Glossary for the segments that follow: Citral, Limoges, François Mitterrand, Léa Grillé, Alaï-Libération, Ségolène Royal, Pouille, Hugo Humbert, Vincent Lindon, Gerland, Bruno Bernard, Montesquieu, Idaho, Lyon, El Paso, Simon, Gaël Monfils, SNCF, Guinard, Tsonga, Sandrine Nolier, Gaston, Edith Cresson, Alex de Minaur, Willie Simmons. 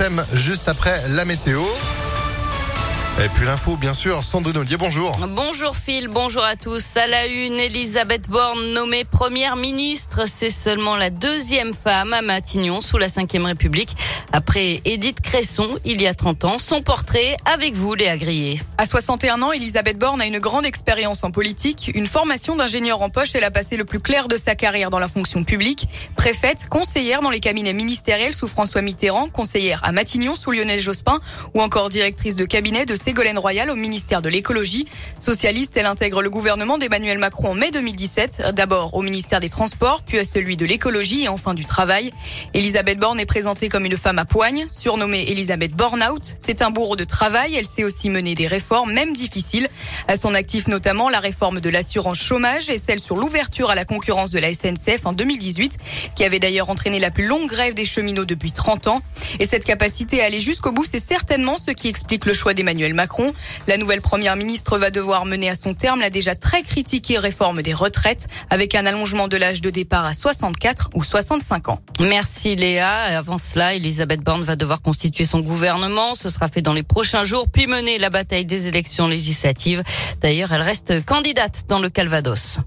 FM juste après la météo. Et puis l'info, bien sûr, Sandrine Nolier, bonjour. Bonjour Phil, bonjour à tous. À la une, Elisabeth Borne nommée première ministre. C'est seulement la deuxième femme à Matignon sous la 5e République. Après Edith Cresson, il y a 30 ans. Son portrait avec vous, Léa Grillé. À 61 ans, Elisabeth Borne a une grande expérience en politique. Une formation d'ingénieur en poche, elle a passé le plus clair de sa carrière dans la fonction publique. Préfète, conseillère dans les cabinets ministériels sous François Mitterrand, conseillère à Matignon sous Lionel Jospin ou encore directrice de cabinet de Ségolène Royal au ministère de l'écologie. Socialiste, elle intègre le gouvernement d'Emmanuel Macron en mai 2017, d'abord au ministère des Transports, puis à celui de l'écologie et enfin du travail. Elisabeth Borne est présentée comme une femme à poigne, surnommée Elisabeth Bornout. C'est un bourreau de travail, elle sait aussi mener des réformes, même difficiles. À son actif notamment la réforme de l'assurance chômage et celle sur l'ouverture à la concurrence de la SNCF en 2018, qui avait d'ailleurs entraîné la plus longue grève des cheminots depuis 30 ans. Et cette capacité à aller jusqu'au bout, c'est certainement ce qui explique le choix d'Emmanuel Macron. La nouvelle première ministre va devoir mener à son terme la déjà très critiquée réforme des retraites avec un allongement de l'âge de départ à 64 ou 65 ans. Merci Léa. Avant cela, Elisabeth Borne va devoir constituer son gouvernement. Ce sera fait dans les prochains jours, puis mener la bataille des élections législatives. D'ailleurs, elle reste candidate dans le Calvados.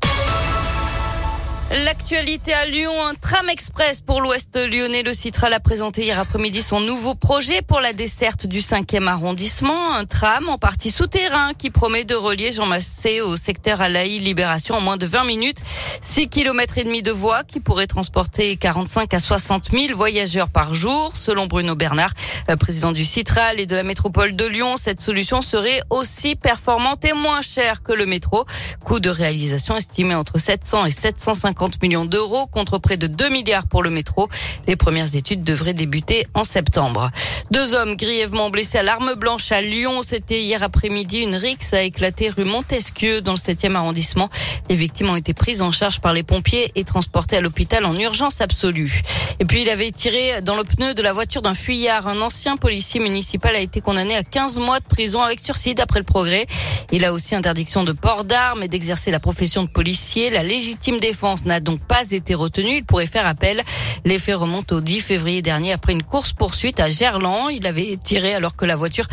L'actualité à Lyon, un tram express pour l'ouest lyonnais. Le Citral a présenté hier après-midi son nouveau projet pour la desserte du 5e arrondissement. Un tram en partie souterrain qui promet de relier Jean Macé au secteur Alaï-Libération en moins de 20 minutes. 6 km et demi de voies qui pourraient transporter 45 à 60 000 voyageurs par jour. Selon Bruno Bernard, président du Citral et de la métropole de Lyon, cette solution serait aussi performante et moins chère que le métro. Coût de réalisation estimé entre 700 et 750 millions d'euros contre près de 2 milliards pour le métro. Les premières études devraient débuter en septembre. 2 hommes grièvement blessés à l'arme blanche à Lyon. C'était hier après-midi. Une rixe a éclaté rue Montesquieu dans le 7e arrondissement. Les victimes ont été prises en charge par les pompiers et transportées à l'hôpital en urgence absolue. Et puis il avait tiré dans le pneu de la voiture d'un fuyard. Un ancien policier municipal a été condamné à 15 mois de prison avec sursis d'après Le Progrès. Il a aussi interdiction de port d'armes et d'exercer la profession de policier. La légitime défense n'a donc pas été retenue. Il pourrait faire appel. Les faits remontent au 10 février dernier après une course-poursuite à Gerland. Il avait tiré alors que la voiture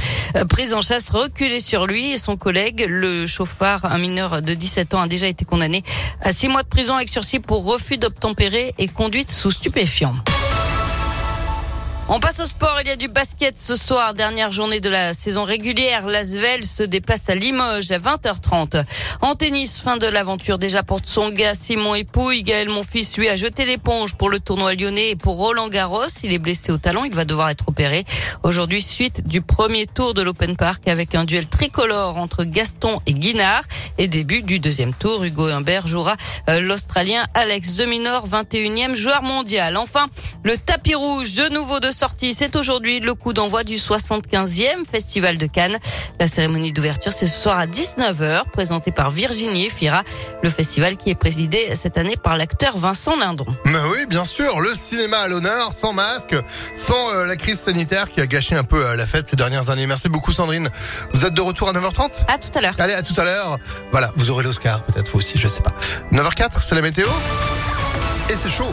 prise en chasse reculait sur lui et son collègue. Le chauffard, un mineur de 17 ans, a déjà été condamné à 6 mois de prison avec sursis pour refus d'obtempérer et conduite sous stupéfiants. On passe au sport, il y a du basket ce soir, dernière journée de la saison régulière. L'Asvel se déplace à Limoges à 20h30. En tennis, fin de l'aventure déjà pour Tsonga, Simon et Pouille. Gaël Monfils, lui, a jeté l'éponge pour le tournoi lyonnais et pour Roland-Garros. Il est blessé au talon, il va devoir être opéré. Aujourd'hui, suite du premier tour de l'Open Park avec un duel tricolore entre Gaston et Guinard. Et début du deuxième tour, Hugo Humbert jouera l'Australien Alex de Minaur, 21e joueur mondial. Enfin, le tapis rouge, de nouveau de sortie, c'est aujourd'hui le coup d'envoi du 75e Festival de Cannes. La cérémonie d'ouverture, c'est ce soir à 19h, présentée par Virginie Efira. Le festival qui est présidé cette année par l'acteur Vincent Lindon. Mais oui, bien sûr, le cinéma à l'honneur, sans masque, sans la crise sanitaire qui a gâché un peu la fête ces dernières années. Merci beaucoup Sandrine. Vous êtes de retour à 9h30 ? À tout à l'heure. Allez, à tout à l'heure. Voilà, vous aurez l'Oscar peut-être, vous aussi, je sais pas. 9h04, c'est la météo. Et c'est chaud.